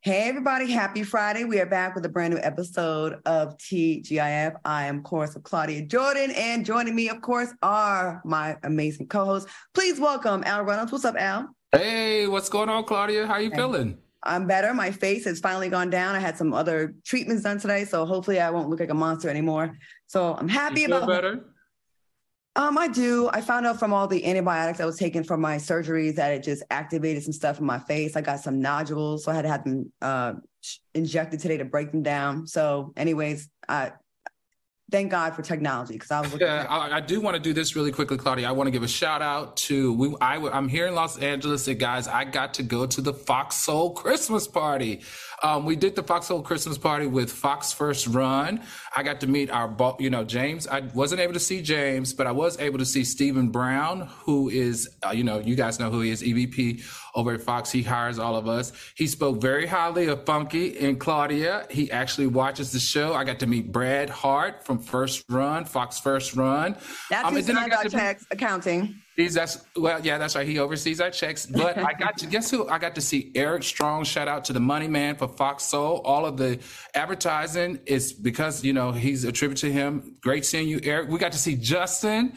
Hey, everybody. Happy Friday. We are back with a brand new episode of TGIF. I am, of course, Claudia Jordan. And joining me, of course, are my amazing co-hosts. Please welcome Al Reynolds. What's up, Al? Hey, what's going on, Claudia? How you feeling? I'm better. My face has finally gone down. I had some other treatments done today, so hopefully I won't look like a monster anymore. So I'm happy you feel about better? I do. I found out from all the antibiotics I was taking from my surgeries that it just activated some stuff in my face. I got some nodules, so I had to have them injected today to break them down. So anyways, thank God for technology, because I was looking at I do want to do this really quickly, Claudia. I want to give a shout out to, I'm here in Los Angeles, and guys, I got to go to the Fox Soul Christmas party. We did the Fox Soul Christmas party with Fox First Run. I got to meet our, James. I wasn't able to see James, but I was able to see Stephen Brown, who is, you guys know who he is, EVP over at Fox. He hires all of us. He spoke very highly of Funky and Claudia. He actually watches the show. I got to meet Brad Hart from First Run, Fox First Run. That's who's in our tax accounting. That's right. He oversees our checks. But guess who? I got to see Eric Strong. Shout out to the money man for Fox Soul. All of the advertising is because, he's attributed to him. Great seeing you, Eric. We got to see Justin,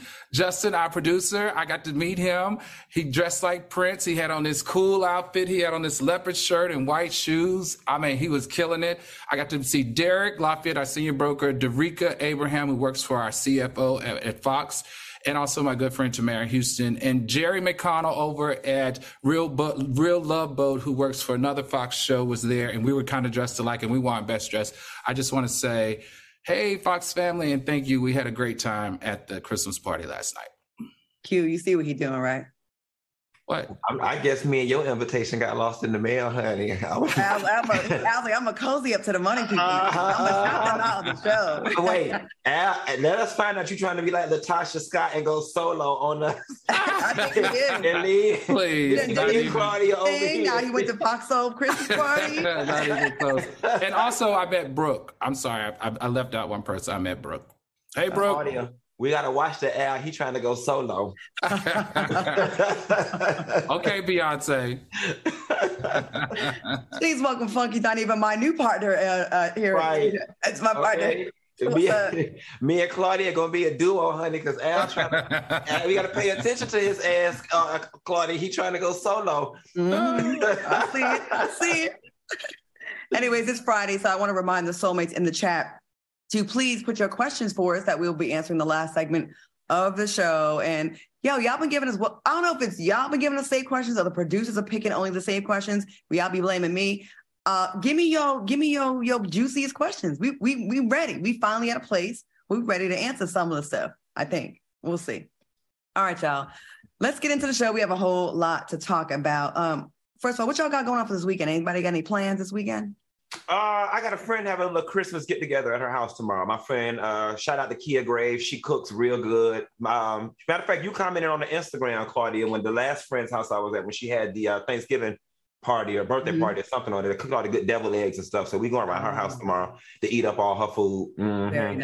our producer. I got to meet him. He dressed like Prince. He had on this cool outfit. He had on this leopard shirt and white shoes. I mean, he was killing it. I got to see Derek Lafayette, our senior broker, Derica Abraham, who works for our CFO at Fox. And also my good friend Tamara Houston and Jerry McConnell over at Real Love Boat, who works for another Fox show, was there. And we were kind of dressed alike, and we won Best Dressed. I just want to say, hey, Fox family, and thank you. We had a great time at the Christmas party last night. Q, you see what he's doing, right? What? I guess me and your invitation got lost in the mail, honey. I'm a cozy up to the money people. I'm a shopping all the show. Wait, Al, let us find out you're trying to be like Latasha Scott and go solo on us. I think it is. Please. You didn't do Claudia over here. Now you went to Fox Soul Christmas party. Not even close. And also, I met Brooke. I'm sorry, I left out one person. I met Brooke. Hey, Brooke. Claudia. We got to watch the Al. He trying to go solo. Okay, Beyonce. Please welcome Funky, not even my new partner here. Right. It's my partner. Me and Claudia are going to be a duo, honey, because Al trying to, we got to pay attention to his ass, Claudia. He trying to go solo. I see it. Anyways, it's Friday, so I want to remind the soulmates in the chat to please put your questions for us that we'll be answering the last segment of the show. And y'all been giving us, I don't know if it's y'all been giving us safe questions or the producers are picking only the same questions. Y'all be blaming me. Give me your juiciest questions. We ready. We finally at a place. We're ready to answer some of the stuff, I think. We'll see. All right, y'all. Let's get into the show. We have a whole lot to talk about. First of all, what y'all got going on for this weekend? Anybody got any plans this weekend? I got a friend having a little Christmas get together at her house tomorrow. My friend, shout out to Kia Graves. She cooks real good. Matter of fact, you commented on the Instagram, Claudia, when the last friend's house I was at, when she had the Thanksgiving party or birthday party or something on there, cooked all the good deviled eggs and stuff. So we going around her house tomorrow to eat up all her food. Mm-hmm. Very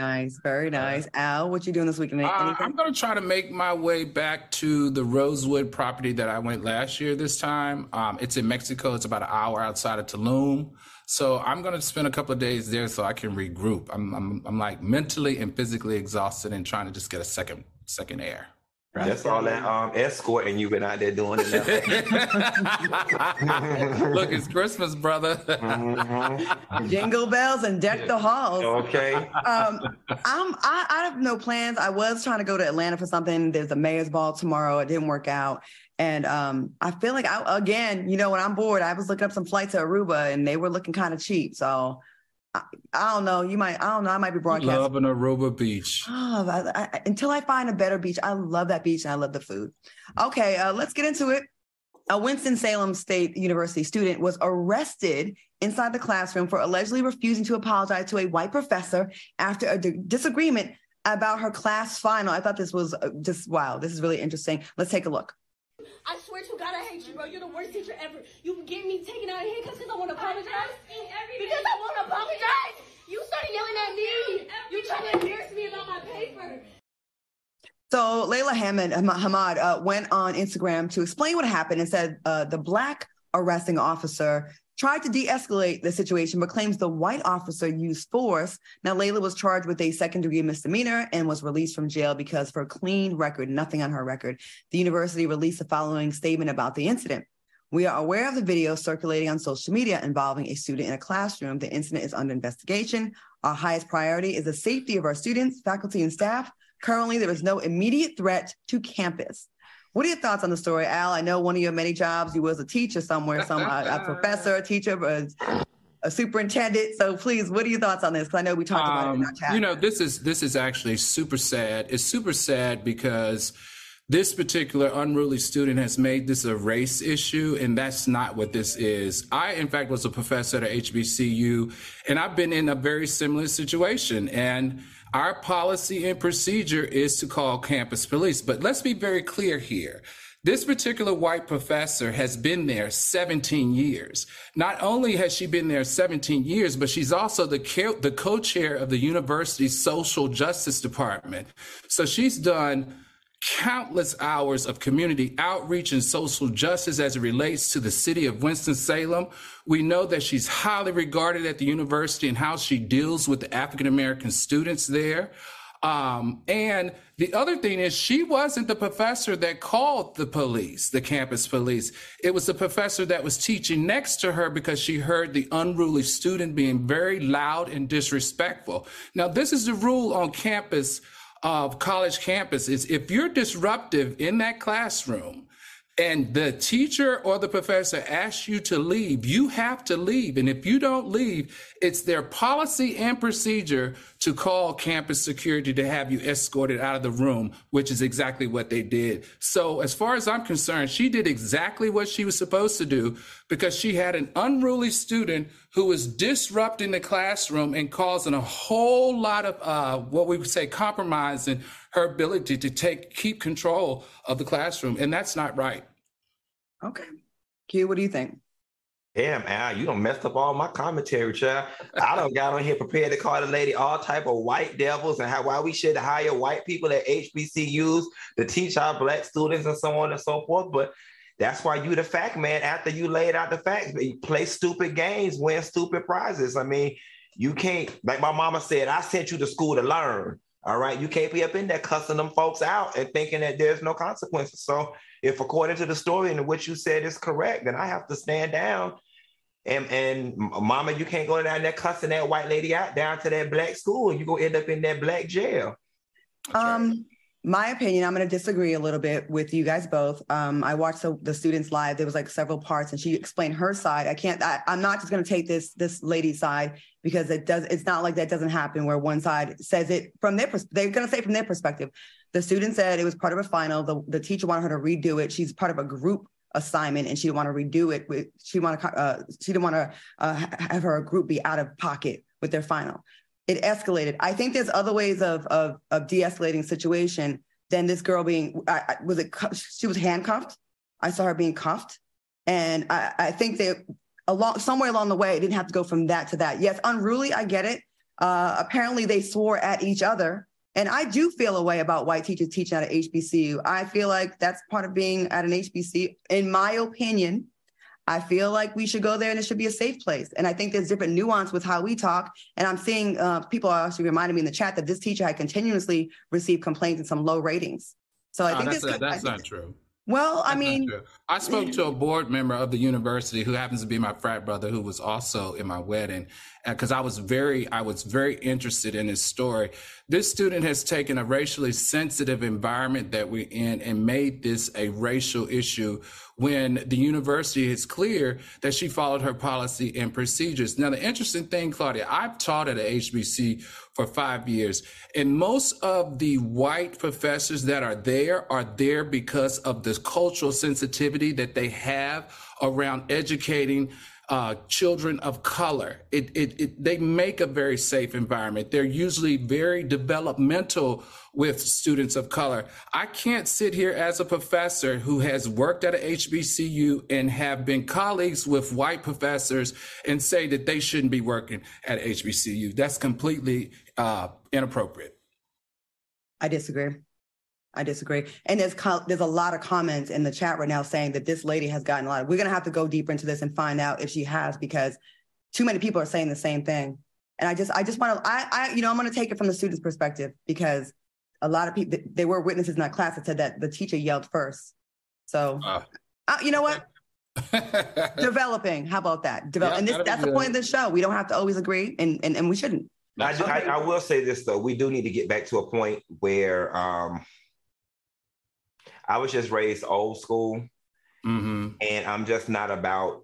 nice. Al, what you doing this weekend? I'm going to try to make my way back to the Rosewood property that I went last year this time. It's in Mexico. It's about an hour outside of Tulum. So I'm going to spend a couple of days there so I can regroup. I'm like mentally and physically exhausted and trying to just get a second air. Right. That's all that escort and you've been out there doing it. Look, it's Christmas, brother. Mm-hmm. Jingle bells and deck the halls. Okay. I have no plans. I was trying to go to Atlanta for something. There's a mayor's ball tomorrow. It didn't work out. And I feel like, when I'm bored, I was looking up some flights to Aruba, and they were looking kind of cheap. So I don't know. I might be broadcasting. Love an Aruba beach. Oh, until I find a better beach. I love that beach, and I love the food. Okay, let's get into it. a Winston-Salem State University student was arrested inside the classroom for allegedly refusing to apologize to a white professor after a disagreement about her class final. I thought this was just, wow, this is really interesting. Let's take a look. I swear to God, I hate you, bro. You're the worst teacher ever. You get me taken out of here because I want to apologize. Because I want to apologize. You started yelling at me. You trying to embarrass me about my paper. So Layla Hammond went on Instagram to explain what happened and said the black arresting officer tried to de-escalate the situation, but claims the white officer used force. Now, Layla was charged with a second-degree misdemeanor and was released from jail because of her clean record, nothing on her record. The university released the following statement about the incident. We are aware of the video circulating on social media involving a student in a classroom. The incident is under investigation. Our highest priority is the safety of our students, faculty, and staff. Currently, there is no immediate threat to campus. What are your thoughts on the story, Al? I know one of your many jobs, you was a teacher somewhere, a professor, a teacher, a superintendent. So please, what are your thoughts on this? Because I know we talked about it in our chat. You know, this is actually super sad. It's super sad because this particular unruly student has made this a race issue, and that's not what this is. I, in fact, was a professor at HBCU, and I've been in a very similar situation. And our policy and procedure is to call campus police. But let's be very clear here. This particular white professor has been there 17 years. Not only has she been there 17 years, but she's also the co-chair of the university's social justice department. So she's done countless hours of community outreach and social justice as it relates to the city of Winston-Salem. We know that she's highly regarded at the university and how she deals with the African-American students there. And the other thing is, she wasn't the professor that called the police, the campus police. It was the professor that was teaching next to her because she heard the unruly student being very loud and disrespectful. Now, this is the rule on campus of college campuses. If you're disruptive in that classroom and the teacher or the professor asks you to leave, you have to leave. And if you don't leave, it's their policy and procedure to call campus security to have you escorted out of the room, which is exactly what they did. So as far as I'm concerned, she did exactly what she was supposed to do because she had an unruly student who was disrupting the classroom and causing a whole lot of what we would say compromising her ability to keep control of the classroom. And that's not right. Okay. Q, what do you think? Damn, Al, you done messed up all my commentary, child. I done got on here prepared to call the lady all type of white devils and why we should hire white people at HBCUs to teach our black students and so on and so forth. But that's why you the fact man. After you laid out the facts, you play stupid games, win stupid prizes. I mean, you can't, like my mama said, I sent you to school to learn. All right, you can't be up in there cussing them folks out and thinking that there's no consequences. So if according to the story and what you said is correct, then I have to stand down. And mama, you can't go down there cussing that white lady out down to that black school. And you go end up in that black jail. My opinion, I'm going to disagree a little bit with you guys both. I watched the students live. There was like several parts and she explained her side. I'm not just going to take this lady's side because it's not like that doesn't happen where one side says it from their perspective. They're going to say from their perspective. The student said it was part of a final. The teacher wanted her to redo it. She's part of a group assignment and she didn't want to redo it. She didn't want to have her group be out of pocket with their final. It escalated. I think there's other ways of de-escalating situation than this girl being, she was handcuffed. I saw her being cuffed. And I think somewhere along the way, it didn't have to go from that to that. Yes, unruly, I get it. Apparently they swore at each other. And I do feel a way about white teachers teaching at an HBCU. I feel like that's part of being at an HBCU. In my opinion, I feel like we should go there and it should be a safe place. And I think there's different nuance with how we talk. And I'm seeing people are actually reminding me in the chat that this teacher had continuously received complaints and some low ratings. So I think that's not true. Well, I mean, I spoke to a board member of the university who happens to be my frat brother, who was also in my wedding, because I was very interested in his story. This student has taken a racially sensitive environment that we're in and made this a racial issue when the university is clear that she followed her policy and procedures. Now, the interesting thing, Claudia, I've taught at a HBC for 5 years, and most of the white professors that are there because of this cultural sensitivity that they have around educating children of color. They make a very safe environment. They're usually very developmental with students of color. I can't sit here as a professor who has worked at a HBCU and have been colleagues with white professors and say that they shouldn't be working at HBCU. That's completely inappropriate. I disagree. I disagree. And there's a lot of comments in the chat right now saying that this lady has gotten a lot of, we're going to have to go deeper into this and find out if she has, because too many people are saying the same thing. And I just want to, I'm going to take it from the student's perspective, because a lot of people, there were witnesses in that class that said that the teacher yelled first. So, you know what? Developing. How about that? And that's the point of this show. We don't have to always agree, and we shouldn't. I will say this, though. We do need to get back to a point where, I was just raised old school, and I'm just not about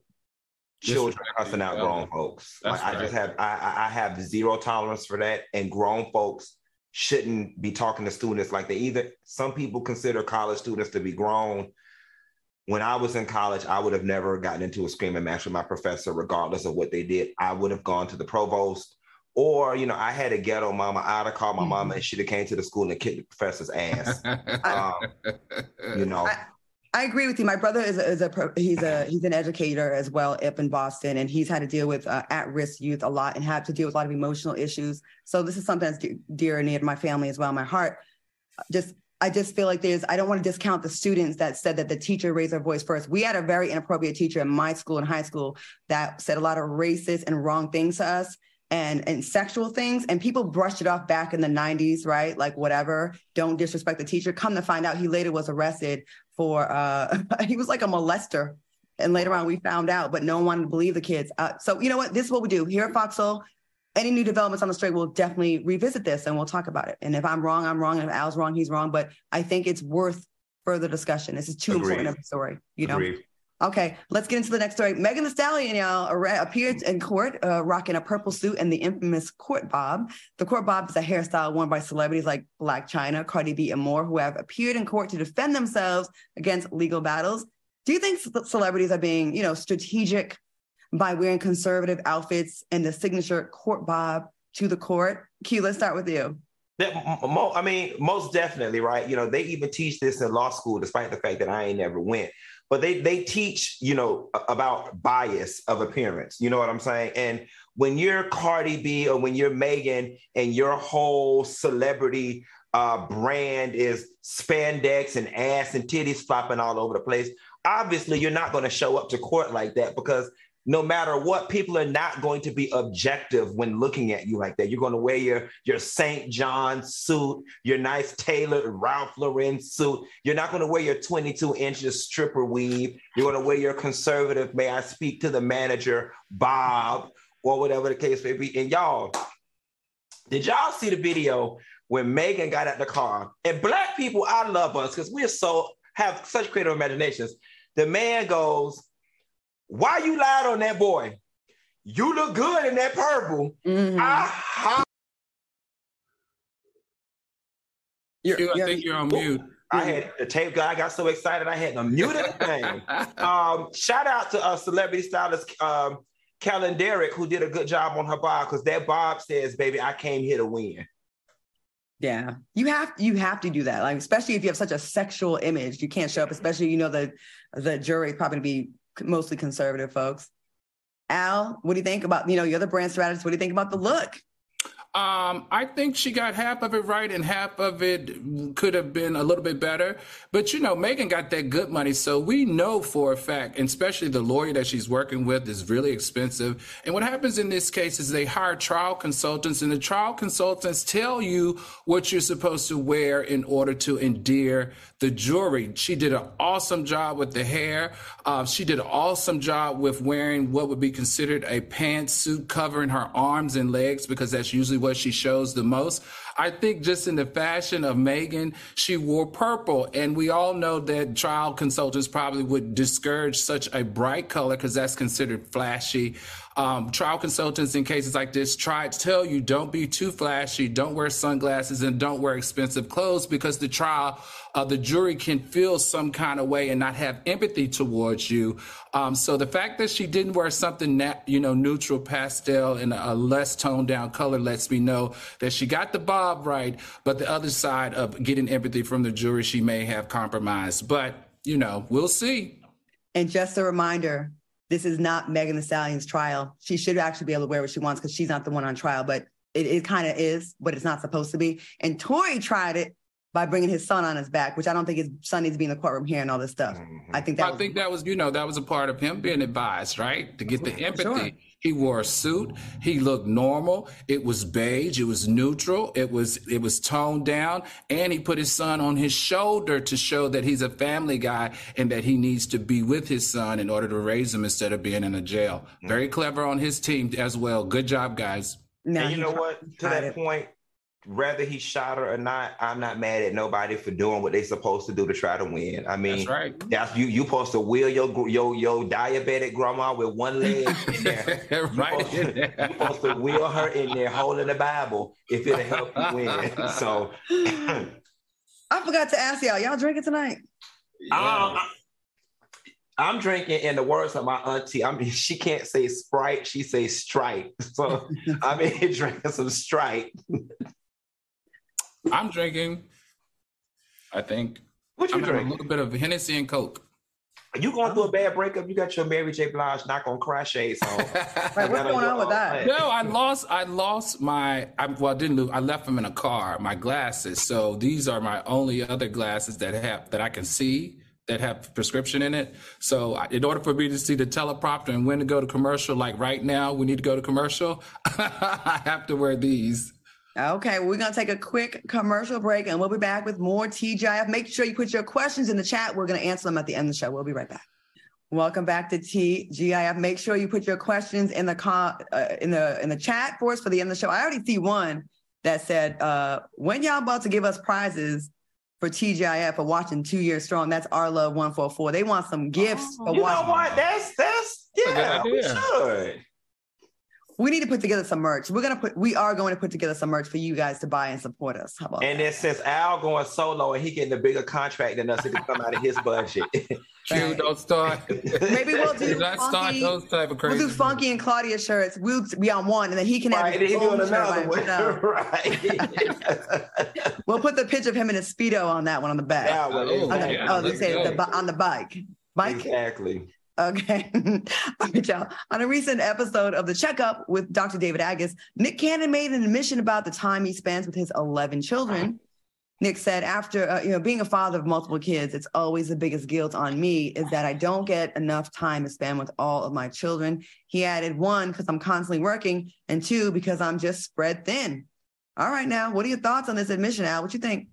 children cussing out grown folks. Like, right. I have zero tolerance for that, and grown folks shouldn't be talking to students like they either. Some people consider college students to be grown. When I was in college, I would have never gotten into a screaming match with my professor, regardless of what they did. I would have gone to the provost, or, you know, I had a ghetto mama. I'd have called my mama and she'd have came to the school and kicked the professor's ass. You know, I agree with you. My brother he's an educator as well up in Boston, and he's had to deal with at-risk youth a lot and had to deal with a lot of emotional issues. So this is something that's dear and near to my family as well, my heart. I just feel like I don't want to discount the students that said that the teacher raised her voice first. We had a very inappropriate teacher in my school in high school that said a lot of racist and wrong things to us. And sexual things, and people brushed it off back in the 90s, right? Like, whatever, don't disrespect the teacher. Come to find out, he later was arrested for, he was like a molester. And later on, we found out, but no one wanted to believe the kids. So you know what? This is what we do here at Fox Soul. Any new developments on the straight, we'll definitely revisit this and we'll talk about it. And if I'm wrong, I'm wrong. And if Al's wrong, he's wrong. But I think it's worth further discussion. This is too important of a story, you know? Agreed. Okay, let's get into the next story. Megan Thee Stallion, y'all, appeared in court rocking a purple suit and the infamous court bob. The court bob is a hairstyle worn by celebrities like Blac Chyna, Cardi B, and more, who have appeared in court to defend themselves against legal battles. Do you think celebrities are being, you know, strategic by wearing conservative outfits and the signature court bob to the court? Q, let's start with you. I mean, most definitely, right? You know, they even teach this in law school, despite the fact that I ain't never went. But they teach, you know, about bias of appearance. You know what I'm saying? And when you're Cardi B or when you're Megan and your whole celebrity brand is spandex and ass and titties flopping all over the place, obviously you're not going to show up to court like that, because no matter what, people are not going to be objective when looking at you like that. You're going to wear your St. John suit, your nice tailored Ralph Lauren suit. You're not going to wear your 22-inch stripper weave. You're going to wear your conservative, may I speak to the manager, Bob, or whatever the case may be. And y'all, did y'all see the video when Megan got out the car? And Black people, I love us because we have such creative imaginations. The man goes, "Why you lied on that boy? You look good in that purple." I think you're on mute. I had the tape guy. I got so excited I had to mute everything. Shout out to celebrity stylist Kellen Derrick, who did a good job on her bob, because that bob says, "Baby, I came here to win." Yeah, you have to do that. Like, especially if you have such a sexual image, you can't show up. Especially, you know, the jury is probably going to be mostly conservative folks. Al, what do you think about, you know, you're the brand strategist, what do you think about the look? I think she got half of it right and half of it could have been a little bit better. But, you know, Megan got that good money. So we know for a fact, and especially the lawyer that she's working with is really expensive. And what happens in this case is they hire trial consultants, and the trial consultants tell you what you're supposed to wear in order to endear the jury. She did an awesome job with the hair. She did an awesome job with wearing what would be considered a pantsuit covering her arms and legs, because that's usually what she shows the most. I think just in the fashion of Megan, she wore purple. And we all know that trial consultants probably would discourage such a bright color because that's considered flashy. Trial consultants in cases like this try to tell you, don't be too flashy, don't wear sunglasses, and don't wear expensive clothes, because the trial, the jury can feel some kind of way and not have empathy towards you. So the fact that she didn't wear something that, you know, neutral pastel and a less toned down color lets me know that she got the bob right, but the other side of getting empathy from the jury, she may have compromised. But, you know, we'll see. And just a reminder, this is not Megan Thee Stallion's trial. She should actually be able to wear what she wants because she's not the one on trial, but it kind of is, but it's not supposed to be. And Tory tried it by bringing his son on his back, which I don't think his son needs to be in the courtroom hearing all this stuff. Mm-hmm. I think that was a part of him being advised, right? To get the empathy. Sure. He wore a suit. He looked normal. It was beige. It was neutral. It was toned down. And he put his son on his shoulder to show that he's a family guy and that he needs to be with his son in order to raise him instead of being in a jail. Very clever on his team as well. Good job, guys. Now, and you know what? To that point, whether he shot her or not, I'm not mad at nobody for doing what they're supposed to do to try to win. I mean, that's right. You're supposed to wheel your diabetic grandma with one leg in there. Right. You're supposed to wheel her in there holding the Bible if it'll help you win. So I forgot to ask y'all. Y'all drinking tonight? Yeah. I'm drinking, in the words of my auntie, I mean, she can't say Sprite, she says Stripe. So I'm in here drinking some Stripe. I'm drinking, I think. What you drinking? A little bit of Hennessy and Coke. Are you going through a bad breakup? You got your Mary J. Blige Not Gonna Cry shades on. Wait, what's going on with that? No, I left them in a car, my glasses. So these are my only other glasses that I can see that have prescription in it. So in order for me to see the teleprompter and when to go to commercial, like right now, we need to go to commercial, I have to wear these. Okay, we're going to take a quick commercial break and we'll be back with more TGIF. Make sure you put your questions in the chat. We're going to answer them at the end of the show. We'll be right back. Welcome back to TGIF. Make sure you put your questions in the in the chat for us for the end of the show. I already see one that said, when y'all about to give us prizes for TGIF for watching 2 years strong? That's Arla144. They want some gifts for you watching. You know what? That's we should. We need to put together some merch. We are going to put together some merch for you guys to buy and support us. How about that? Then since Al going solo and he getting a bigger contract than us, it can come out of his budget. True, don't start. Maybe we'll do funky and Claudia shirts. We'll be on one, and then he can have his own shirt on. Right. We'll put the picture of him in his Speedo on that one on the back. On the bike. Bike? Exactly. Okay. All right, y'all. On a recent episode of The Checkup with Dr. David Agus, Nick Cannon made an admission about the time he spends with his 11 children. Nick said, after being a father of multiple kids, it's always the biggest guilt on me is that I don't get enough time to spend with all of my children. He added, 1, because I'm constantly working, and 2, because I'm just spread thin. All right, now, what are your thoughts on this admission, Al? What you think?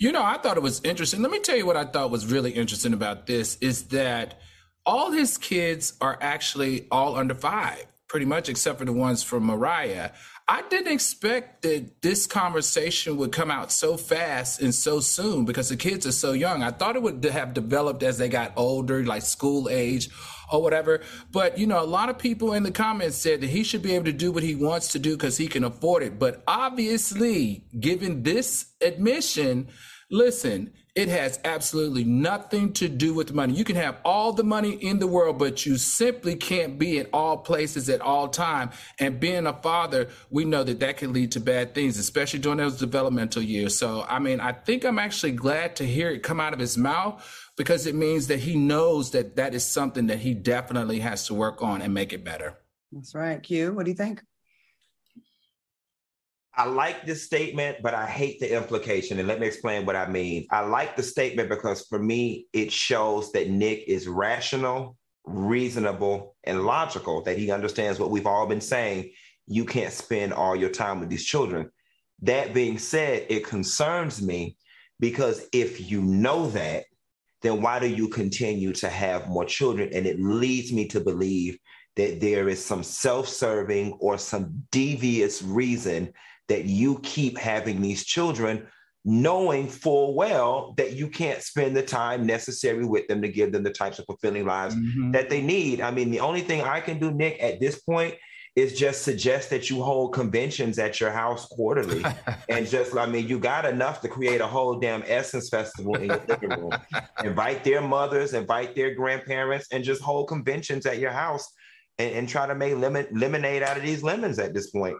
You know, I thought it was interesting. Let me tell you what I thought was really interesting about this is that all his kids are actually all under 5, pretty much, except for the ones from Mariah. I didn't expect that this conversation would come out so fast and so soon because the kids are so young. I thought it would have developed as they got older, like school age or whatever. But, you know, a lot of people in the comments said that he should be able to do what he wants to do because he can afford it. But obviously, given this admission, listen, it has absolutely nothing to do with money. You can have all the money in the world, but you simply can't be in all places at all time. And being a father, we know that can lead to bad things, especially during those developmental years. So, I mean, I think I'm actually glad to hear it come out of his mouth because it means that he knows that is something that he definitely has to work on and make it better. That's right. Q, what do you think? I like this statement, but I hate the implication. And let me explain what I mean. I like the statement because for me, it shows that Nick is rational, reasonable, and logical, that he understands what we've all been saying. You can't spend all your time with these children. That being said, it concerns me because if you know that, then why do you continue to have more children? And it leads me to believe that there is some self-serving or some devious reason that you keep having these children, knowing full well that you can't spend the time necessary with them to give them the types of fulfilling lives that they need. I mean, the only thing I can do, Nick, at this point is just suggest that you hold conventions at your house quarterly. And just, I mean, you got enough to create a whole damn Essence Festival in your living room. Invite their mothers, invite their grandparents, and just hold conventions at your house and try to make lemonade out of these lemons at this point.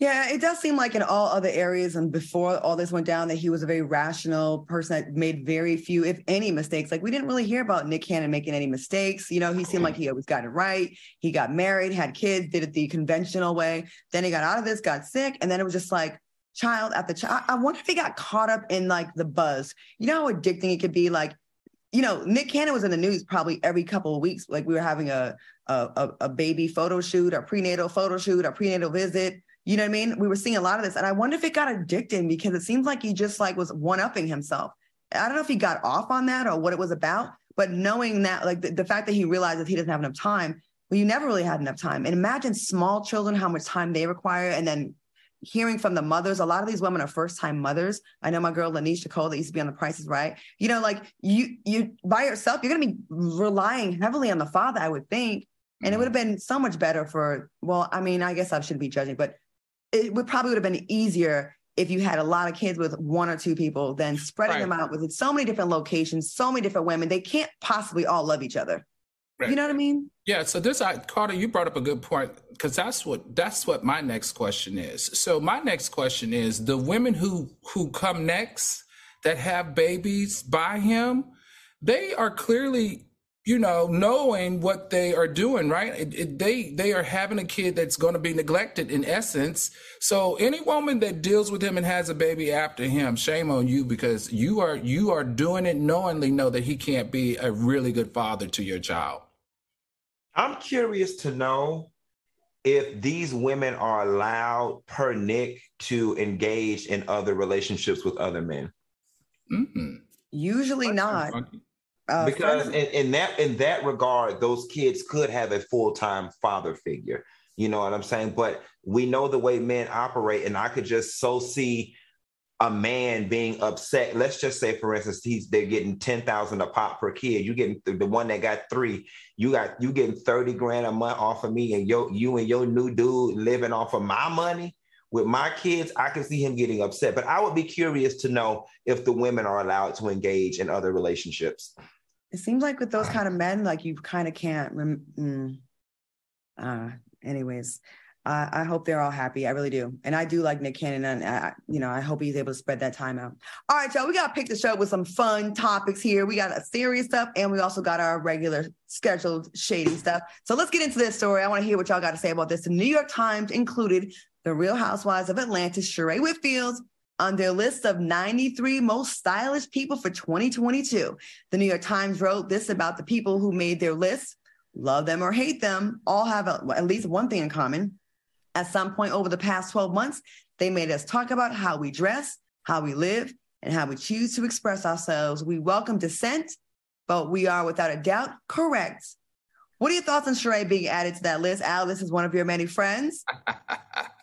Yeah, it does seem like in all other areas and before all this went down that he was a very rational person that made very few, if any, mistakes. Like, we didn't really hear about Nick Cannon making any mistakes. You know, he seemed like he always got it right. He got married, had kids, did it the conventional way. Then he got out of this, got sick. And then it was just like child after child. I wonder if he got caught up in like the buzz. You know how addicting it could be? Like, you know, Nick Cannon was in the news probably every couple of weeks. Like, we were having a baby photo shoot, a prenatal photo shoot, a prenatal visit. You know what I mean? We were seeing a lot of this. And I wonder if it got addicting because it seems like he just like was one-upping himself. I don't know if he got off on that or what it was about, but knowing that, like the fact that he realizes he doesn't have enough time, well, you never really had enough time. And imagine small children, how much time they require. And then hearing from the mothers, a lot of these women are first-time mothers. I know my girl, Lanisha Cole, that used to be on The Price Is Right. You know, like you by yourself, you're going to be relying heavily on the father, I would think. And it would have been so much better for, well, I mean, I guess I shouldn't be judging, but it would have been easier if you had a lot of kids with one or two people than spreading them out with so many different locations, so many different women. They can't possibly all love each other. Right. You know what I mean? Yeah. So this, Carter, you brought up a good point because that's what my next question is. So my next question is the women who come next that have babies by him, they are clearly, you know, knowing what they are doing, right? They are having a kid that's going to be neglected in essence. So any woman that deals with him and has a baby after him, shame on you because you are doing it knowingly, know that he can't be a really good father to your child. I'm curious to know if these women are allowed per Nick to engage in other relationships with other men. Mm-hmm. Usually not. Because in that regard, those kids could have a full-time father figure. You know what I'm saying? But we know the way men operate, and I could just so see a man being upset. Let's just say, for instance, they're getting $10,000 a pop per kid. You getting the one that got three. You getting $30,000 a month off of me, and you and your new dude living off of my money. With my kids, I can see him getting upset, but I would be curious to know if the women are allowed to engage in other relationships. It seems like with those kind of men, like you kind of can't. Anyways, I hope they're all happy. I really do. And I do like Nick Cannon, and I hope he's able to spread that time out. All right, y'all, we got to pick the show with some fun topics here. We got a serious stuff, and we also got our regular scheduled shady stuff. So let's get into this story. I want to hear what y'all got to say about this. The New York Times included the Real Housewives of Atlanta, Sheree Whitfield, on their list of 93 most stylish people for 2022. The New York Times wrote this about the people who made their list. Love them or hate them, all have at least one thing in common. At some point over the past 12 months, they made us talk about how we dress, how we live, and how we choose to express ourselves. We welcome dissent, but we are without a doubt correct. What are your thoughts on Sheree being added to that list? Al, this is one of your many friends.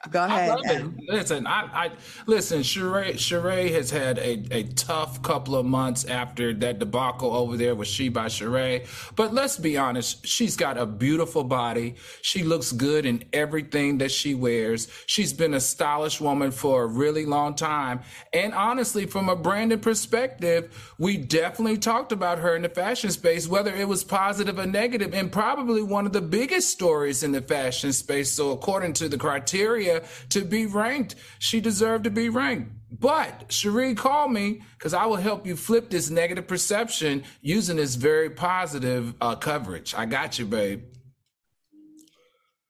Go ahead. I love it. Listen, I listen. Sheree has had a tough couple of months after that debacle over there with She by Sheree. But let's be honest, she's got a beautiful body. She looks good in everything that she wears. She's been a stylish woman for a really long time. And honestly, from a branding perspective, we definitely talked about her in the fashion space, whether it was positive or negative, and probably one of the biggest stories in the fashion space. So according to the criteria to be ranked, she deserved to be ranked. But Sheree, call me because I will help you flip this negative perception using this very positive coverage. I got you, babe.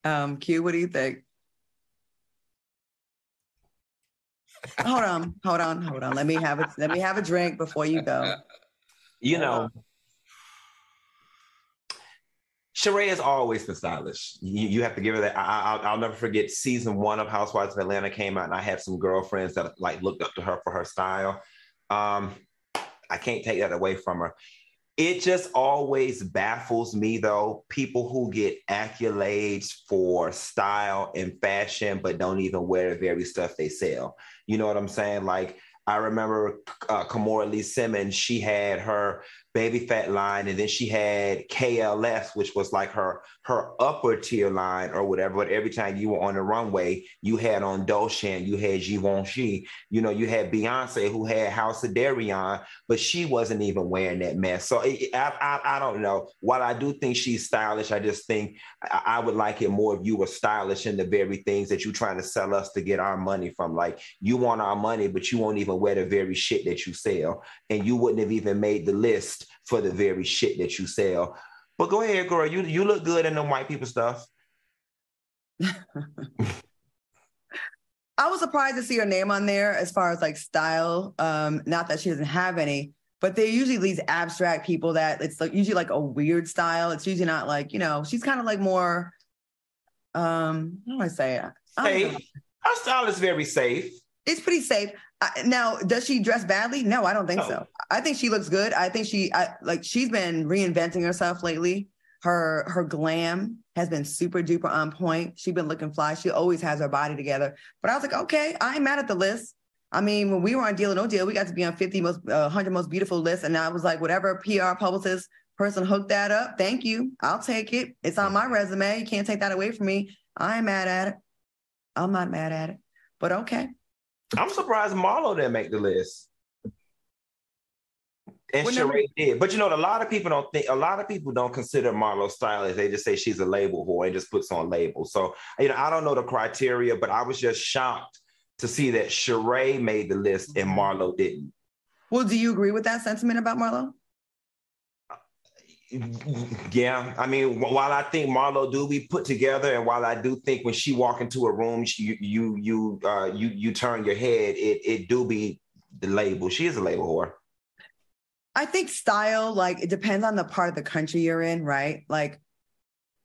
Q, what do you think? Hold on. Let me have a drink before you go. You know, Sheree has always been stylish. You have to give her that. I'll never forget season 1 of Housewives of Atlanta came out, and I had some girlfriends that like looked up to her for her style. I can't take that away from her. It just always baffles me, though, people who get accolades for style and fashion, but don't even wear the very stuff they sell. You know what I'm saying? Like, I remember Kamora Lee Simmons, she had her baby fat line, and then she had KLS, which was like her upper tier line or whatever. But every time you were on the runway, you had on Dolce and you had Givenchy. You know, you had Beyonce who had House of Darion, but she wasn't even wearing that mess. So I don't know. While I do think she's stylish, I just think I would like it more if you were stylish in the very things that you're trying to sell us to get our money from. Like, you want our money, but you won't even wear the very shit that you sell, and you wouldn't have even made the list for the very shit that you sell. But go ahead, girl, you look good in them white people stuff. I was surprised to see her name on there as far as like style, not that she doesn't have any, but they're usually these abstract people that it's like usually like a weird style. It's usually not like, you know, she's kind of like more how do I say it? Safe. Her style is very safe. It's pretty safe. Now, does she dress badly? No, I don't think so. I think she looks good. I think she's been reinventing herself lately. Her glam has been super duper on point. She's been looking fly. She always has her body together. But I was like, okay, I ain't mad at the list. I mean, when we were on Deal or No Deal, we got to be on 100 most beautiful lists. And I was like, whatever PR publicist person hooked that up, thank you. I'll take it. It's on my resume. You can't take that away from me. I ain't mad at it. I'm not mad at it. But okay. I'm surprised Marlo didn't make the list. And Sheree did. But you know, a lot of people don't consider Marlo stylish. They just say she's a label whore and just puts on labels. So, you know, I don't know the criteria, but I was just shocked to see that Sheree made the list and Marlo didn't. Well, do you agree with that sentiment about Marlo? Yeah, I mean, while I think Marlo do be put together, and while I do think when she walk into a room, you turn your head, it do be the label. She is a label whore. I think style, like, it depends on the part of the country you're in, right? Like,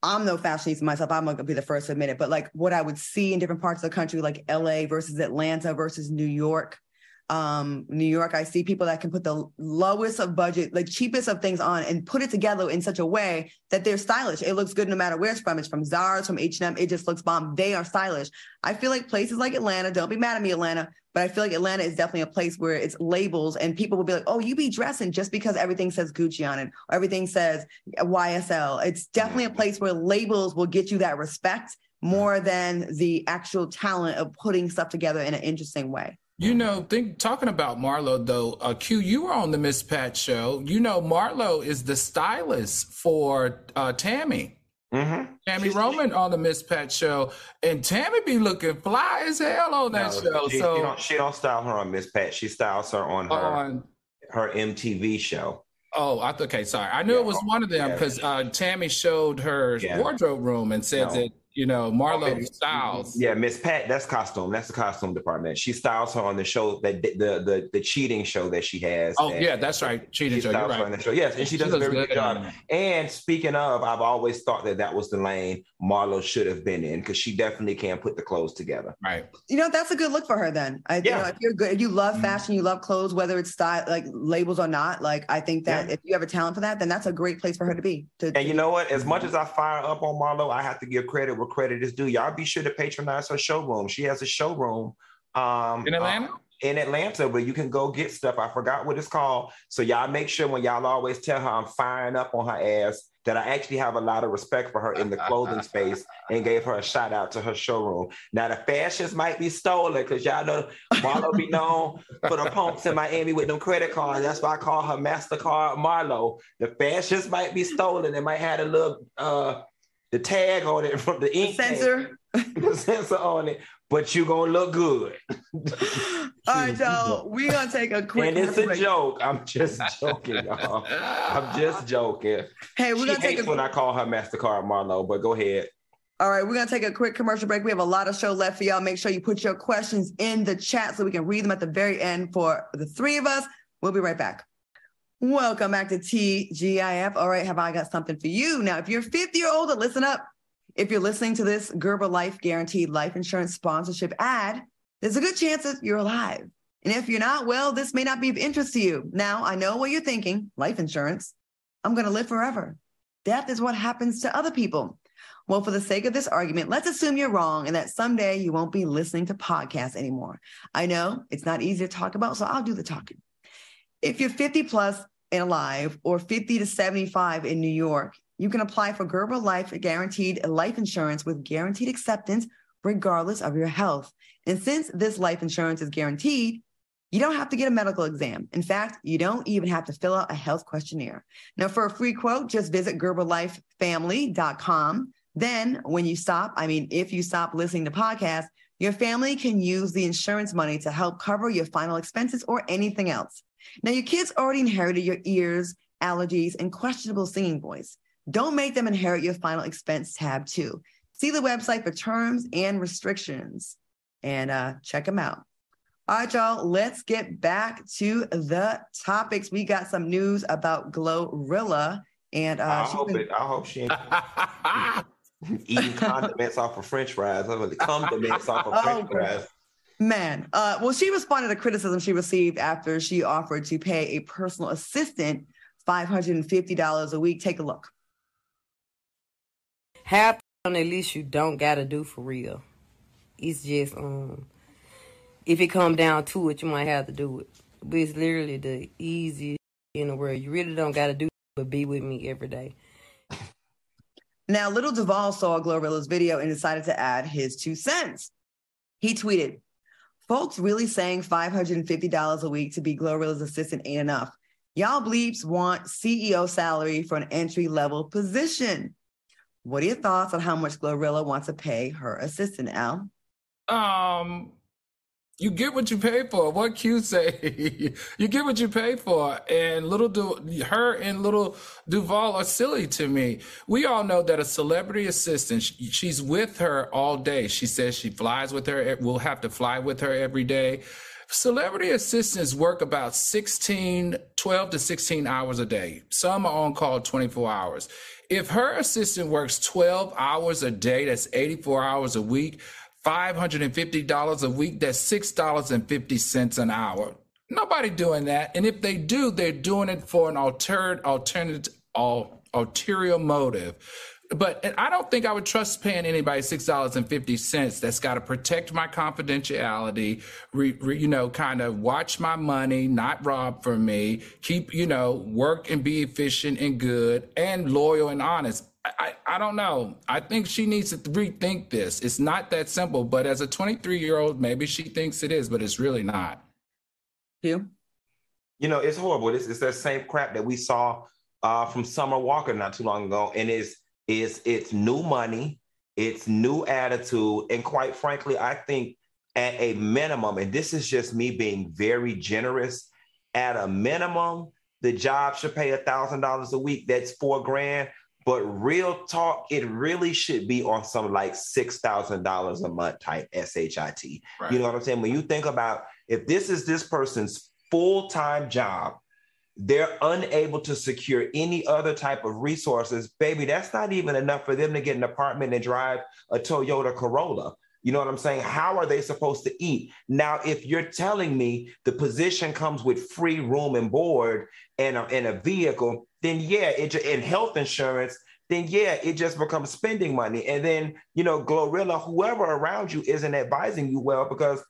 I'm no fashionista myself. I'm going to be the first to admit it. But like what I would see in different parts of the country, like LA versus Atlanta versus New York. New York, I see people that can put the lowest of budget, like cheapest of things on and put it together in such a way that they're stylish. It looks good no matter where it's from. It's from Zara, it's from H&M. It just looks bomb. They are stylish. I feel like places like Atlanta, don't be mad at me, Atlanta, but I feel like Atlanta is definitely a place where it's labels and people will be like, oh, you be dressing just because everything says Gucci on it, or everything says YSL. It's definitely a place where labels will get you that respect more than the actual talent of putting stuff together in an interesting way. You know, talking about Marlo, though, Q, you were on the Miss Pat show. You know, Marlo is the stylist for Tammy. Mm-hmm. Tammy Roman on the Miss Pat show. And Tammy be looking fly as hell on that show. She don't style her on Miss Pat. She styles her on her MTV show. Oh, okay, sorry. I knew it was one of them because Tammy showed her wardrobe room and said that, you know, Marlo styles. Yeah, Miss Pat, that's costume. That's the costume department. She styles her on the show, that the cheating show that she has. Oh, yeah, that's right. Cheating show, you're right. On the show. Yes, and she does a very good job. And speaking of, I've always thought that was the lane Marlo should have been in because she definitely can put the clothes together. Right. You know, that's a good look for her then. You know, if you're good, if you love fashion, you love clothes, whether it's style, like labels or not, like I think that if you have a talent for that, then that's a great place for her to be. And you know what? As much as I fire up on Marlo, I have to give credit where credit is due. Y'all be sure to patronize her showroom. She has a showroom in Atlanta where you can go get stuff. I forgot what it's called. So y'all make sure when y'all always tell her I'm firing up on her ass that I actually have a lot of respect for her in the clothing space and gave her a shout out to her showroom. Now the fashions might be stolen because y'all know Marlo be known for the pumps in Miami with them credit cards. That's why I call her MasterCard Marlo. The fashions might be stolen. It might have a little the tag on it from the ink. The sensor on it, but you're going to look good. All right, y'all, we're going to take a quick break. And it's a joke. I'm just joking, y'all. I'm just joking. Hey, we're going to take when I call her MasterCard Marlo, but go ahead. All right, we're going to take a quick commercial break. We have a lot of show left for y'all. Make sure you put your questions in the chat so we can read them at the very end for the three of us. We'll be right back. Welcome back to TGIF. All right, have I got something for you? Now, if you're 50 or older, listen up. If you're listening to this Gerber Life Guaranteed Life Insurance sponsorship ad, there's a good chance that you're alive. And if you're not, well, this may not be of interest to you. Now, I know what you're thinking, life insurance. I'm going to live forever. Death is what happens to other people. Well, for the sake of this argument, let's assume you're wrong and that someday you won't be listening to podcasts anymore. I know it's not easy to talk about, so I'll do the talking. If you're 50 plus and alive or 50 to 75 in New York, you can apply for Gerber Life Guaranteed Life Insurance with guaranteed acceptance regardless of your health. And since this life insurance is guaranteed, you don't have to get a medical exam. In fact, you don't even have to fill out a health questionnaire. Now, for a free quote, just visit GerberLifeFamily.com. Then if you stop listening to podcasts, your family can use the insurance money to help cover your final expenses or anything else. Now, your kids already inherited your ears, allergies, and questionable singing voice. Don't make them inherit your final expense tab too. See the website for terms and restrictions and check them out. All right, y'all, let's get back to the topics. We got some news about Glorilla. And I hope she ain't eating condiments off of French fries. Condiments off of French fries. Man. Well, she responded to criticism she received after she offered to pay a personal assistant $550 a week. Take a look. Half at least you don't gotta do for real. It's just if it come down to it, you might have to do it. But it's literally the easiest in the world. You really don't gotta do, but be with me every day. Now, Little Duvall saw Glorilla's video and decided to add his 2 cents. He tweeted, "Folks really saying $550 a week to be Glorilla's assistant ain't enough. Y'all bleeps want CEO salary for an entry-level position. What are your thoughts on how much Glorilla wants to pay her assistant, Al?" You get what you pay for. What Q say? You get what you pay for. And Little Duvall are silly to me. We all know that a celebrity assistant, she's with her all day. She says she flies with her. We'll have to fly with her every day. Celebrity assistants work about 12 to 16 hours a day. Some are on call 24 hours. If her assistant works 12 hours a day, that's 84 hours a week, $550 a week, that's $6.50 an hour. Nobody doing that. And if they do, they're doing it for an ulterior motive. But I don't think I would trust paying anybody $6.50. That's got to protect my confidentiality, kind of watch my money, not rob from me, keep, work and be efficient and good and loyal and honest. I don't know. I think she needs to rethink this. It's not that simple, but as a 23-year-old, maybe she thinks it is, but it's really not. You? It's horrible. It's that same crap that we saw from Summer Walker not too long ago, and it's new money, it's new attitude, and quite frankly, I think at a minimum, and this is just me being very generous, at a minimum, the job should pay $1,000 a week. That's $4,000. But real talk, it really should be on some like $6,000 a month type SHIT. Right. You know what I'm saying? When you think about if this is this person's full-time job, they're unable to secure any other type of resources, baby, that's not even enough for them to get an apartment and drive a Toyota Corolla. You know what I'm saying? How are they supposed to eat? Now, if you're telling me the position comes with free room and board and a vehicle, then yeah, and health insurance, then yeah, it just becomes spending money. And then, Glorilla, whoever around you isn't advising you well, because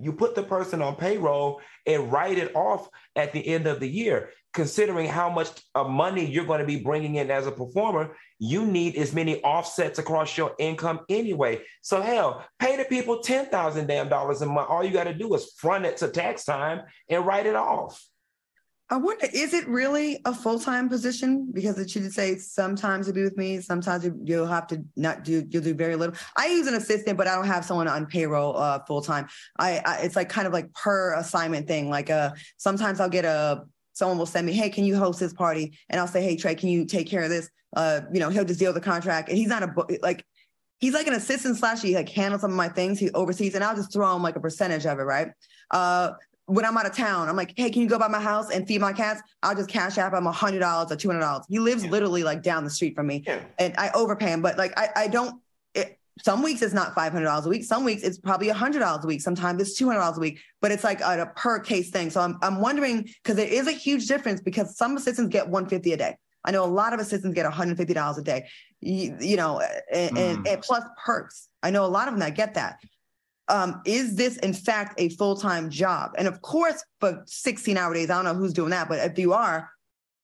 you put the person on payroll and write it off at the end of the year. Considering how much money you're going to be bringing in as a performer, you need as many offsets across your income anyway. So hell, pay the people $10,000 a month. All you got to do is front it to tax time and write it off. I wonder, is it really a full-time position? Because it should say sometimes you'll be with me, sometimes you'll have to you'll do very little. I use an assistant, but I don't have someone on payroll full-time. It's like kind of like per assignment thing. Like sometimes I'll get someone will send me, hey, can you host this party? And I'll say, hey, Trey, can you take care of this? He'll just deal with the contract. And he's not he's like an assistant / he like handles some of my things, he oversees, and I'll just throw him like a percentage of it, right? When I'm out of town, I'm like, hey, can you go by my house and feed my cats? I'll just cash app him $100 or $200. He lives literally like down the street from me, and I overpay him. But like, some weeks it's not $500 a week. Some weeks it's probably $100 a week. Sometimes it's $200 a week, but it's like a per case thing. So I'm wondering, because there is a huge difference, because some assistants get $150 a day. I know a lot of assistants get $150 a day, and plus perks. I know a lot of them that get that. Is this in fact a full-time job? And of course, for 16-hour days, I don't know who's doing that, but if you are,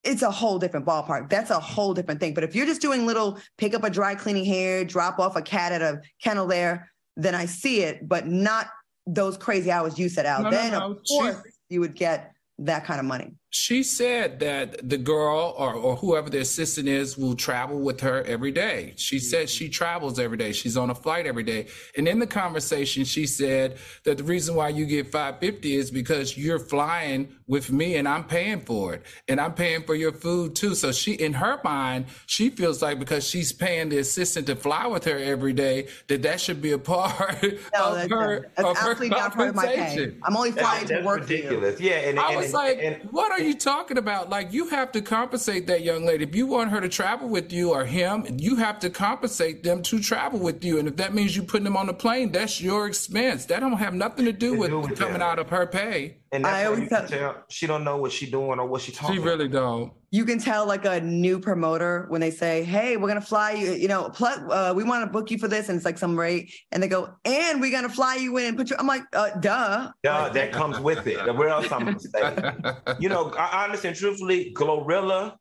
it's a whole different ballpark. That's a whole different thing. But if you're just doing little, pick up a dry cleaning hair, drop off a cat at a kennel there, then I see it, but not those crazy hours you set out. Of course, you would get that kind of money. She said that the girl or whoever the assistant is will travel with her every day. She said she travels every day. She's on a flight every day. And in the conversation, she said that the reason why you get $550 is because you're flying with me and I'm paying for it. And I'm paying for your food too. So she, in her mind, she feels like because she's paying the assistant to fly with her every day, that should be a part of her compensation. I'm only flying to work ridiculous. Yeah, and I was like, what are you talking about? Like, you have to compensate that young lady. If you want her to travel with you or him, you have to compensate them to travel with you. And if that means you putting them on the plane, that's your expense. That don't have nothing to do with coming out of her pay. And I always tell she don't know what she's doing or what she's talking about. She really don't. You can tell like a new promoter when they say, hey, we're going to fly you, plus, we want to book you for this. And it's like some rate. And they go, and we're going to fly you in and put you. I'm like, duh. Duh, that comes with it. Where else I'm going to say? I understand truthfully, Glorilla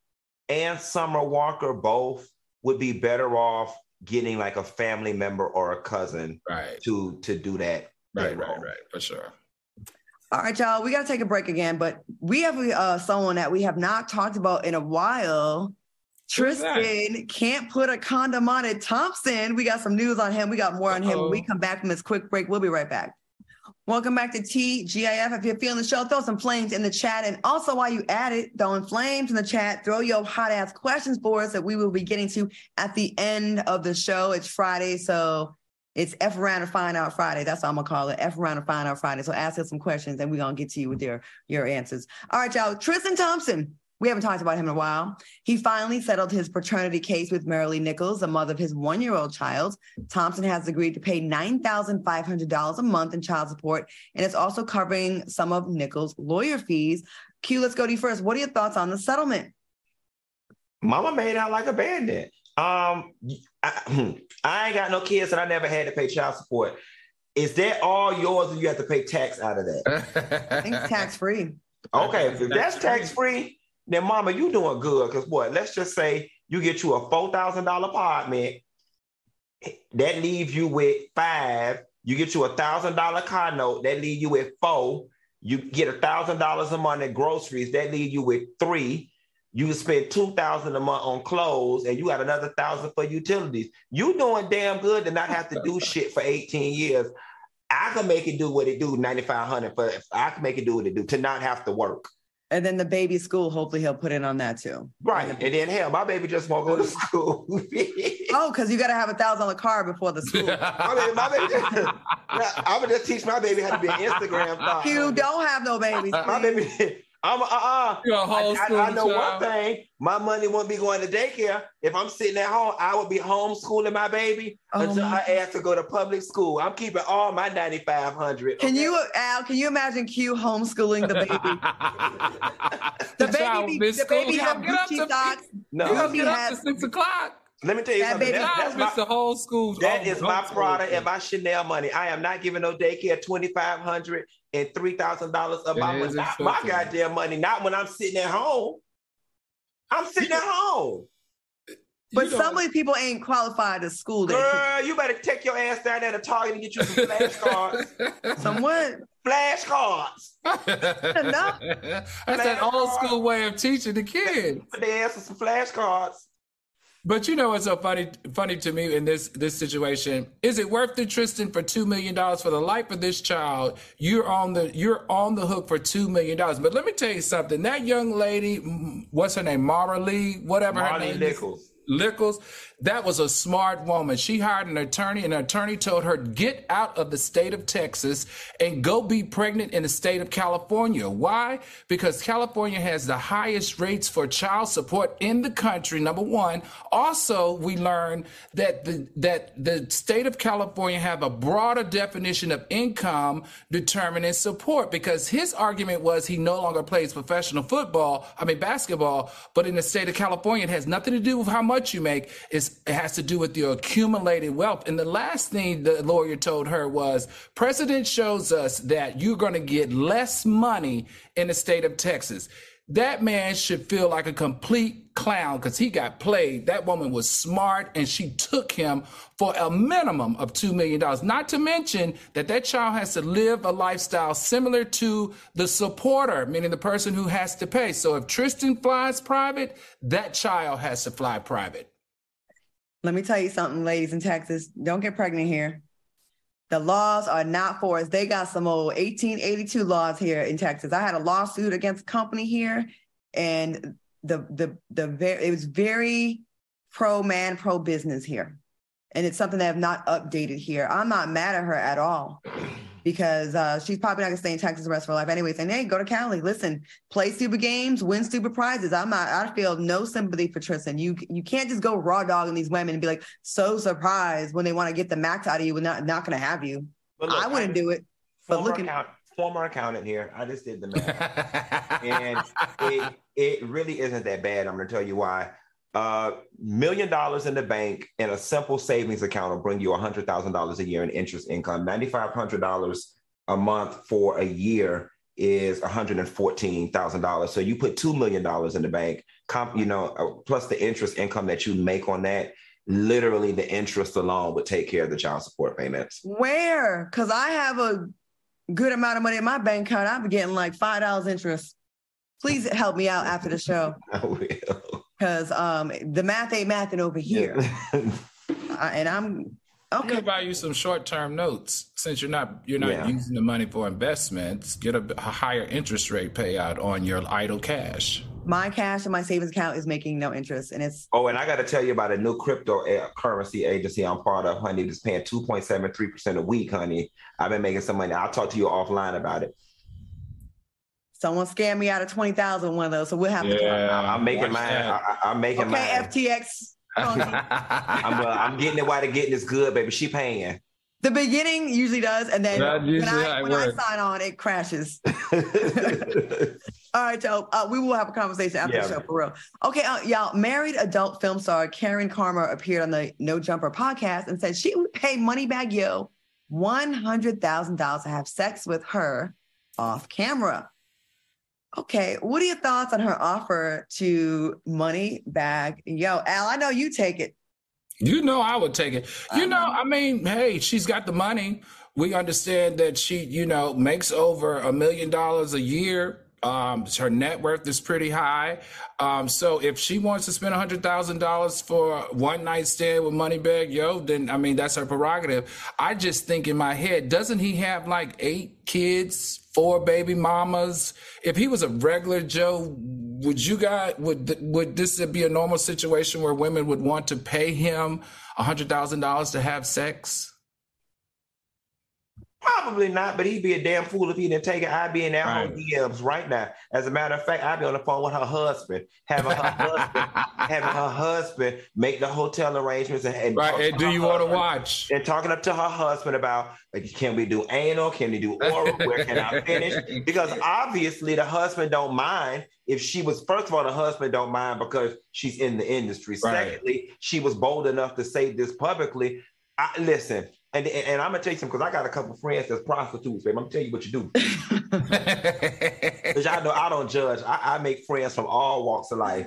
and Summer Walker both would be better off getting like a family member or a cousin to do that. Right, for sure. All right, y'all, we got to take a break again, but we have someone that we have not talked about in a while. Tristan can't put a condom on it. Thompson, we got some news on him. We got more on him when we come back from this quick break. We'll be right back. Welcome back to TGIF. If you're feeling the show, throw some flames in the chat. And also, while you at it, throwing flames in the chat, throw your hot-ass questions for us that we will be getting to at the end of the show. It's Friday, so... It's F around and find out Friday. That's what I'm going to call it. F around and find out Friday. So ask us some questions and we're going to get to you with your answers. All right, y'all. Tristan Thompson. We haven't talked about him in a while. He finally settled his paternity case with Maralee Nichols, the mother of his 1-year-old child. Thompson has agreed to pay $9,500 a month in child support and is also covering some of Nichols' lawyer fees. Q, let's go to you first. What are your thoughts on the settlement? Mama made out like a bandit. I ain't got no kids and I never had to pay child support. Is that all yours or you have to pay tax out of that? I think it's tax-free. Okay, if that's tax-free, then mama, you doing good. Because let's just say you get you a $4,000 apartment. That leaves you with $5,000. You get you a $1,000 car note. That leaves you with $4,000. You get $1,000 a month in groceries. That leaves you with $3,000. You spend $2,000 a month on clothes and you got another $1,000 for utilities. You doing damn good to not have to do shit for 18 years. I can make it do what it do, $9,500, but I can make it do what it do to not have to work. And then the baby's school, hopefully he'll put in on that too. Right. And then hell, my baby just won't go to school. Because you got to have $1,000 car before the school. I would just teach my baby how to be an Instagram star. You don't have no babies. My baby... I know one thing. My money won't be going to daycare. If I'm sitting at home, I would be homeschooling my baby until I ask to go to public school. I'm keeping all my $9,500. Can you imagine Q homeschooling the baby? the baby have Gucci socks. No, you have to get up to 6 o'clock. Let me tell you something. That's the whole school. That is my product and my Chanel money. I am not giving no daycare $2,500 and $3,000 of my goddamn money. Not when I'm sitting at home. I'm sitting at home. But some of these people ain't qualified as school. Girl, you better take your ass down there to Target and get you some flashcards. Some what? Flashcards. That's that old school way of teaching the kids. Put their ass with some flashcards. But you know what's so funny to me in this situation? Is it worth it, Tristan, for $2 million for the life of this child? You're on the hook for $2 million. But let me tell you something. That young lady, what's her name? Maralee Nichols. That was a smart woman. She hired an attorney, and an attorney told her, get out of the state of Texas and go be pregnant in the state of California. Why? Because California has the highest rates for child support in the country, number one. Also, we learned that the state of California have a broader definition of income determining support, because his argument was he no longer plays professional basketball, but in the state of California, it has nothing to do with how much you make. It has to do with your accumulated wealth. And the last thing the lawyer told her was, precedent shows us that you're going to get less money in the state of Texas. That man should feel like a complete clown, because he got played. That woman was smart, and she took him for a minimum of $2 million. Not to mention that that child has to live a lifestyle similar to the supporter, meaning the person who has to pay. So if Tristan flies private, that child has to fly private. Let me tell you something, ladies in Texas, don't get pregnant here. The laws are not for us. They got some old 1882 laws here in Texas. I had a lawsuit against a company here, and it was very pro-man, pro-business here. And it's something that I have not updated here. I'm not mad at her at all, because she's probably not going to stay in Texas the rest of her life anyway, saying, hey, go to Cali. Listen, play stupid games, win stupid prizes. I feel no sympathy for Tristan. You can't just go raw dogging these women and be like, so surprised when they want to get the max out of you and not going to have you. Look, I wouldn't do it. But look at former accountant here. I just did the math. And it really isn't that bad. I'm going to tell you why. $1 million in the bank and a simple savings account will bring you $100,000 a year in interest income. $9,500 a month for a year is $114,000. So you put $2 million in the bank, plus the interest income that you make on that. Literally, the interest alone would take care of the child support payments. Where? Because I have a good amount of money in my bank account. I'm getting like $5 interest. Please help me out after the show. I will. Because the math ain't mathing over here. Yeah. I'm going to buy you some short-term notes, since you're not using the money for investments. Get a higher interest rate payout on your idle cash. My cash in my savings account is making no interest, and it's... Oh, and I got to tell you about a new cryptocurrency agency I'm part of, honey. That's paying 2.73% a week, honey. I've been making some money. I'll talk to you offline about it. Someone scammed me out of 20,000 one of those, so we'll have to. I'm making mine. I'm making mine. Okay, FTX. I'm getting it while the getting is good, baby. She paying. The beginning usually does, and then when I sign on, it crashes. All right, y'all. We will have a conversation after the show, for real. Okay, y'all. Married adult film star Karen Karma appeared on the No Jumper podcast and said she would pay Moneybagg Yo $100,000 to have sex with her off camera. Okay, what are your thoughts on her offer to Moneybagg Yo? Al, I know you take it. You know I would take it. Hey, she's got the money. We understand that she, makes over $1 million a year. Her net worth is pretty high. So if she wants to spend $100,000 for one night stand with Moneybagg Yo, then, that's her prerogative. I just think in my head, doesn't he have like 8 kids, 4 baby mamas? If he was a regular Joe, would this be a normal situation where women would want to pay him $100,000 to have sex? Probably not, but he'd be a damn fool if he didn't take it. I'd be in our own DMs right now. As a matter of fact, I'd be on the phone with her husband, having her husband make the hotel arrangements. And do you want to watch? And talking up to her husband about, can we do anal? Can we do oral? Where can I finish? Because obviously the husband don't mind. If she was, first of all, the husband don't mind because she's in the industry. Right. Secondly, she was bold enough to say this publicly. Listen, and I'm gonna tell you something, because I got a couple friends that's prostitutes, babe. I'm gonna tell you what you do. Because y'all know I don't judge. I make friends from all walks of life.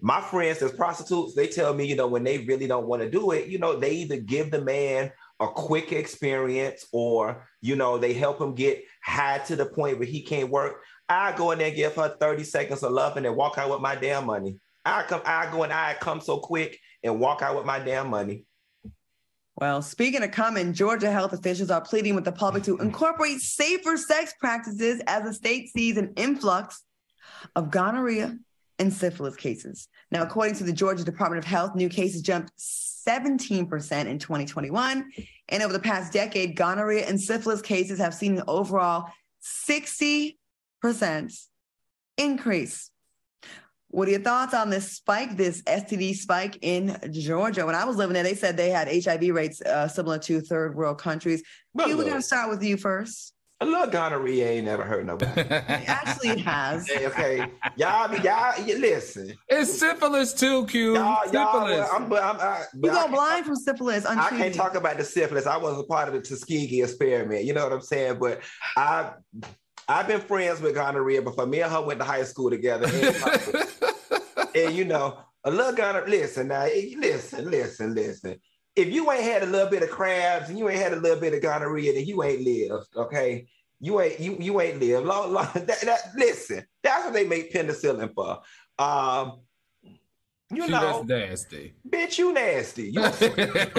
My friends that's prostitutes, they tell me, when they really don't want to do it, they either give the man a quick experience or, they help him get high to the point where he can't work. I go in there and give her 30 seconds of love and then walk out with my damn money. I come so quick and walk out with my damn money. Well, speaking of coming, Georgia health officials are pleading with the public to incorporate safer sex practices as the state sees an influx of gonorrhea and syphilis cases. Now, according to the Georgia Department of Health, new cases jumped 17% in 2021. And over the past decade, gonorrhea and syphilis cases have seen an overall 60% increase. What are your thoughts on this spike, this STD spike in Georgia? When I was living there, they said they had HIV rates similar to third world countries. We're going to start with you first. A little gonorrhea ain't never hurt nobody. Actually, it has. Okay. Y'all, listen. It's syphilis too, Q. Syphilis. You go blind from syphilis. Untreated. I can't talk about the syphilis. I wasn't part of the Tuskegee experiment. You know what I'm saying? But I've been friends with gonorrhea before. Me and her went to high school together. And you know, a little gonorrhea. Listen now. Listen. If you ain't had a little bit of crabs and you ain't had a little bit of gonorrhea, then you ain't lived, okay? You ain't lived. Listen, that's what they make penicillin for. You know, that's nasty. Bitch, you nasty. You Listen, this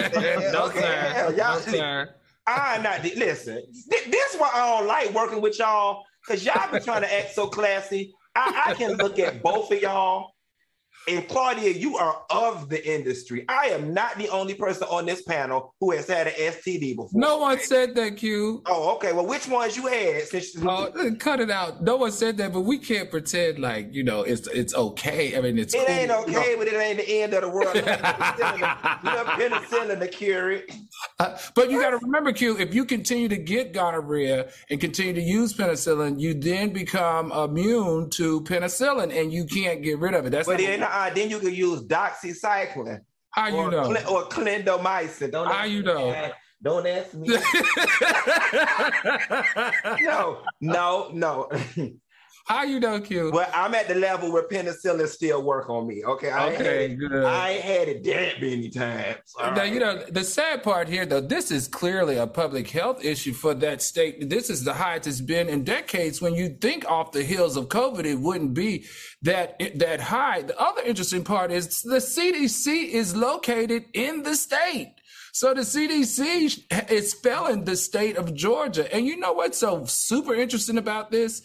is why I don't like working with y'all, because y'all been trying to act so classy. I can look at both of y'all. And Claudia, you are of the industry. I am not the only person on this panel who has had an STD before. No one said that, Q. Oh, okay. Well, which ones you had? Cut it out. No one said that, but we can't pretend like, you know, it's okay. I mean, it cool. Ain't okay, but it ain't the end of the world. You have penicillin to cure it. But you got to remember, Q, if you continue to get gonorrhea and continue to use penicillin, you then become immune to penicillin, and you can't get rid of it. That's what it is. Then you can use doxycycline. How you know? Or clindamycin. How you know? Don't ask me. No. How you know, Q? Well, I'm at the level where penicillin still work on me. I ain't had it that many times. You know, the sad part here, though, this is clearly a public health issue for that state. This is the highest it's been in decades. When you think off the heels of COVID, it wouldn't be that high. The other interesting part is the CDC is located in the state. So the CDC is spelling the state of Georgia. And you know what's so super interesting about this?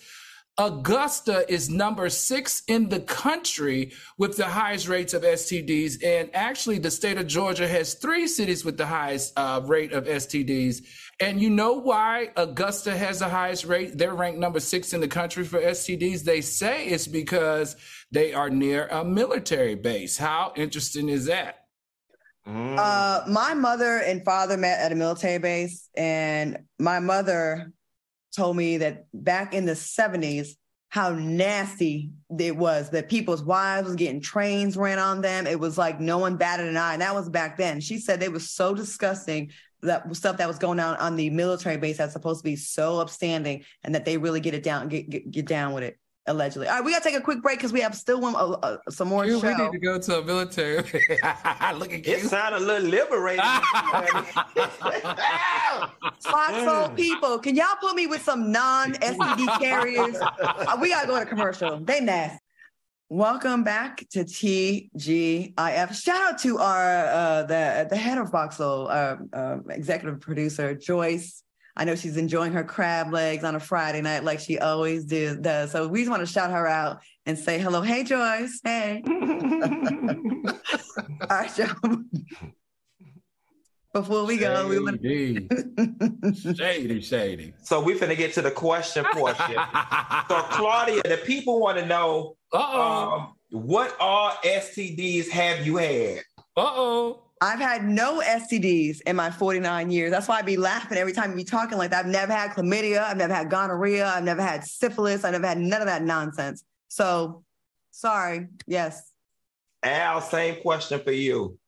Augusta is number 6 in the country with the highest rates of STDs. And actually, the state of Georgia has 3 cities with the highest rate of STDs. And you know why Augusta has the highest rate? They're ranked number 6 in the country for STDs. They say it's because they are near a military base. How interesting is that? My mother and father met at a military base, and my mother told me that back in the 70s, how nasty it was, that people's wives was getting trains ran on them. It was like no one batted an eye. And that was back then. She said it was so disgusting, that stuff that was going on the military base that's supposed to be so upstanding, and that they really get it down, get down with it, allegedly. All right, we got to take a quick break because we have still some more show. We need to go to a military. Look at it. Sounded a little liberating. Fox Soul people, can y'all put me with some non-STD carriers? We got to go to commercial. They nasty. Welcome back to TGIF. Shout out to our the head of Fox Soul, executive producer, Joyce. I know she's enjoying her crab legs on a Friday night like she always does. So we just want to shout her out and say hello. Hey, Joyce. Hey. All right, y'all. Before we go, we want to... Shady. So we finna get to the question portion. So, Claudia, the people want to know, what all STDs have you had? Uh-oh. I've had no STDs in my 49 years. That's why I be laughing every time you be talking like that. I've never had chlamydia. I've never had gonorrhea. I've never had syphilis. I've never had none of that nonsense. So, sorry. Yes. Al, same question for you.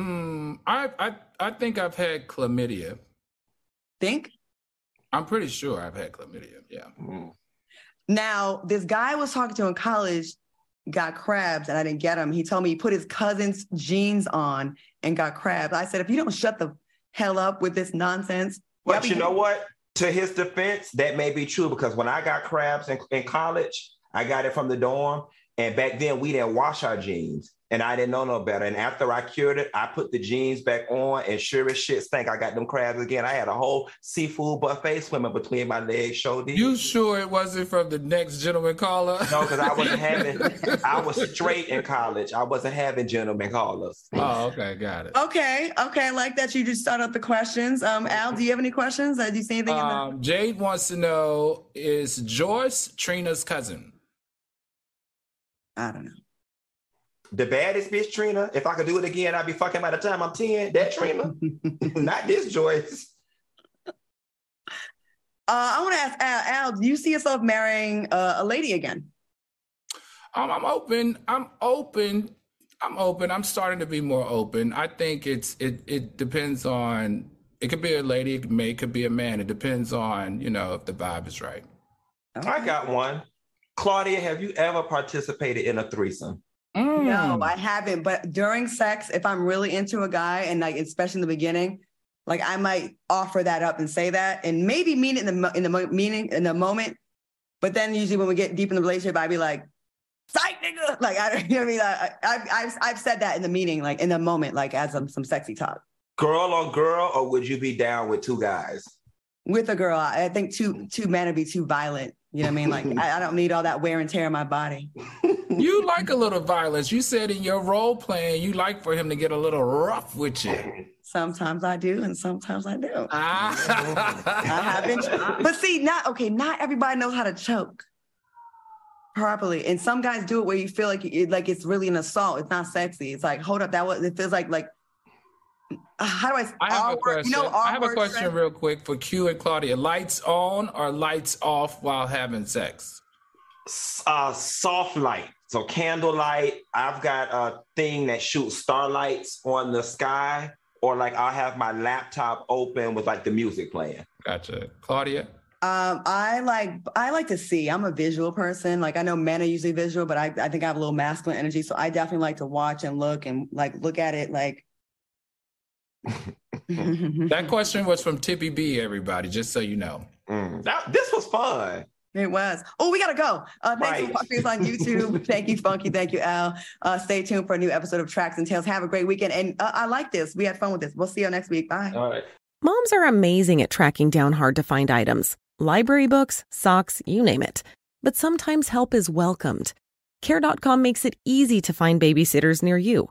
I think I've had chlamydia. Think? I'm pretty sure I've had chlamydia, yeah. Mm. Now, this guy I was talking to in college got crabs, and I didn't get him. He told me he put his cousin's jeans on and got crabs. I said, if you don't shut the hell up with this nonsense. But you know what? To his defense, that may be true, because when I got crabs in college, I got it from the dorm, And back then we didn't wash our jeans and I didn't know no better. And after I cured it, I put the jeans back on and sure as shit stank. I got them crabs again. I had a whole seafood buffet swimming between my legs, shoulders. You sure it wasn't from the next gentleman caller? No, because I wasn't having, I was straight in college. I wasn't having gentleman callers. Oh, okay. Got it. Okay. Okay. I like that you just start up the questions. Al, do you have any questions? Do you see anything? Jade wants to know, is Joyce Trina's cousin? I don't know. The baddest bitch, Trina. If I could do it again, I'd be fucking by the time I'm 10. That Trina. Not this Joyce. I want to ask Al, do you see yourself marrying a lady again? I'm open. I'm starting to be more open. I think it depends on, it could be a lady, it could be a man. It depends on, you know, if the vibe is right. Okay. I got one. Claudia, have you ever participated in a threesome? No, I haven't. But during sex, if I'm really into a guy and like, especially in the beginning, like I might offer that up and say that, and maybe mean it in the moment. But then usually when we get deep in the relationship, I'd be like, "Psych, nigga!" Like I don't, you know what I mean? I've said that in the meeting, like in the moment, like as some sexy talk. Girl on girl, or would you be down with two guys? With a girl, I think two men would be too violent. You know what I mean? Like, I don't need all that wear and tear in my body. You like a little violence. You said in your role playing, you like for him to get a little rough with you. Sometimes I do, and sometimes I do. I have been. But see, not everybody knows how to choke properly. And some guys do it where you feel like it's really an assault. It's not sexy. It's like, hold up, it feels like, how do I have a question. I have a question real quick for Q and Claudia. Lights on or lights off while having sex? Soft light. So candlelight. I've got a thing that shoots starlights on the sky, or like I'll have my laptop open with like the music playing. Gotcha. Claudia? I like to see. I'm a visual person. Like I know men are usually visual, but I think I have a little masculine energy. So I definitely like to watch and look at it like. That question was from Tippy B, everybody, just so you know. This was fun. It was. Oh, we gotta go. Thanks for watching us on YouTube. Thank you, Funky. Thank you, Al. Stay tuned for a new episode of Tracks and Tales. Have a great weekend. And I like this. We had fun with this. We'll see you next week. Bye. All right. Moms are amazing at tracking down hard to find items. Library books, socks, you name it. But sometimes help is welcomed. Care.com makes it easy to find babysitters near you.